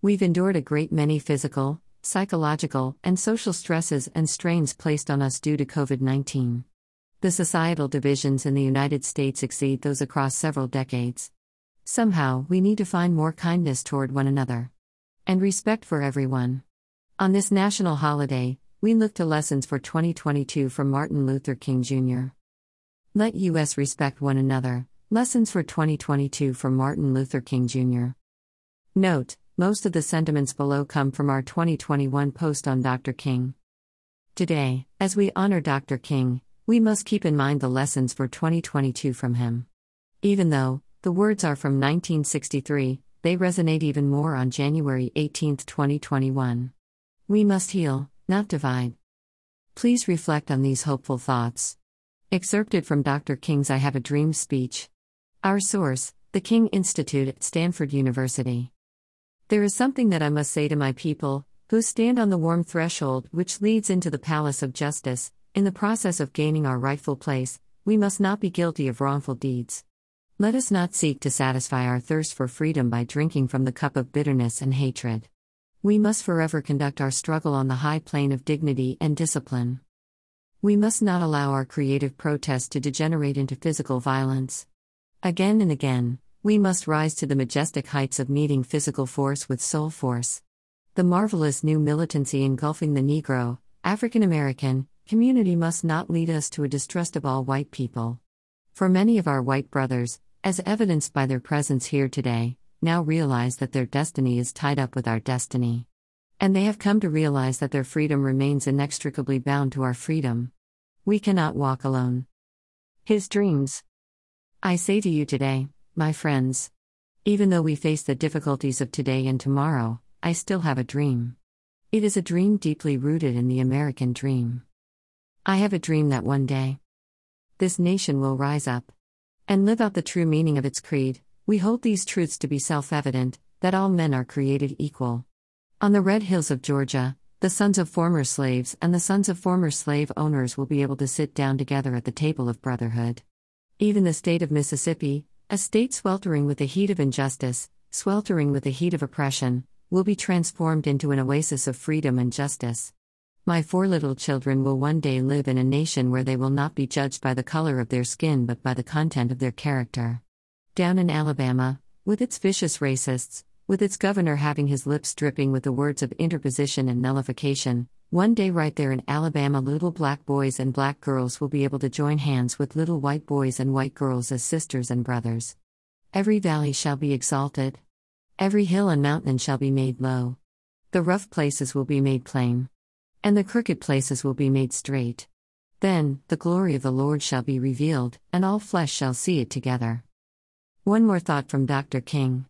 We've endured a great many physical, psychological, and social stresses and strains placed on us due to COVID-19. The societal divisions in the United States exceed those across several decades. Somehow, we need to find more kindness toward one another and respect for everyone. On this national holiday, we look to lessons for 2022 from Martin Luther King Jr. Let us respect one another. Lessons for 2022 from Martin Luther King Jr. Note, most of the sentiments below come from our 2021 post on Dr. King. Today, as we honor Dr. King, we must keep in mind the lessons for 2022 from him. Even though the words are from 1963, they resonate even more on January 18, 2021. We must heal, not divide. Please reflect on these hopeful thoughts. Excerpted from Dr. King's I Have a Dream speech. Our source, the King Institute at Stanford University. There is something that I must say to my people, who stand on the warm threshold which leads into the palace of justice. In the process of gaining our rightful place, we must not be guilty of wrongful deeds. Let us not seek to satisfy our thirst for freedom by drinking from the cup of bitterness and hatred. We must forever conduct our struggle on the high plane of dignity and discipline. We must not allow our creative protest to degenerate into physical violence. Again and again, we must rise to the majestic heights of meeting physical force with soul force. The marvelous new militancy engulfing the Negro, African American, community must not lead us to a distrust of all white people. For many of our white brothers, as evidenced by their presence here today, now realize that their destiny is tied up with our destiny. And they have come to realize that their freedom remains inextricably bound to our freedom. We cannot walk alone. His dreams. I say to you today, my friends, even though we face the difficulties of today and tomorrow, I still have a dream. It is a dream deeply rooted in the American dream. I have a dream that one day this nation will rise up and live out the true meaning of its creed. We hold these truths to be self-evident, that all men are created equal. On the red hills of Georgia, the sons of former slaves and the sons of former slave owners will be able to sit down together at the table of brotherhood. Even the state of Mississippi, a state sweltering with the heat of injustice, sweltering with the heat of oppression, will be transformed into an oasis of freedom and justice. My four little children will one day live in a nation where they will not be judged by the color of their skin but by the content of their character. Down in Alabama, with its vicious racists, with its governor having his lips dripping with the words of interposition and nullification, one day right there in Alabama little black boys and black girls will be able to join hands with little white boys and white girls as sisters and brothers. Every valley shall be exalted. Every hill and mountain shall be made low. The rough places will be made plain. And the crooked places will be made straight. Then, the glory of the Lord shall be revealed, and all flesh shall see it together. One more thought from Dr. King.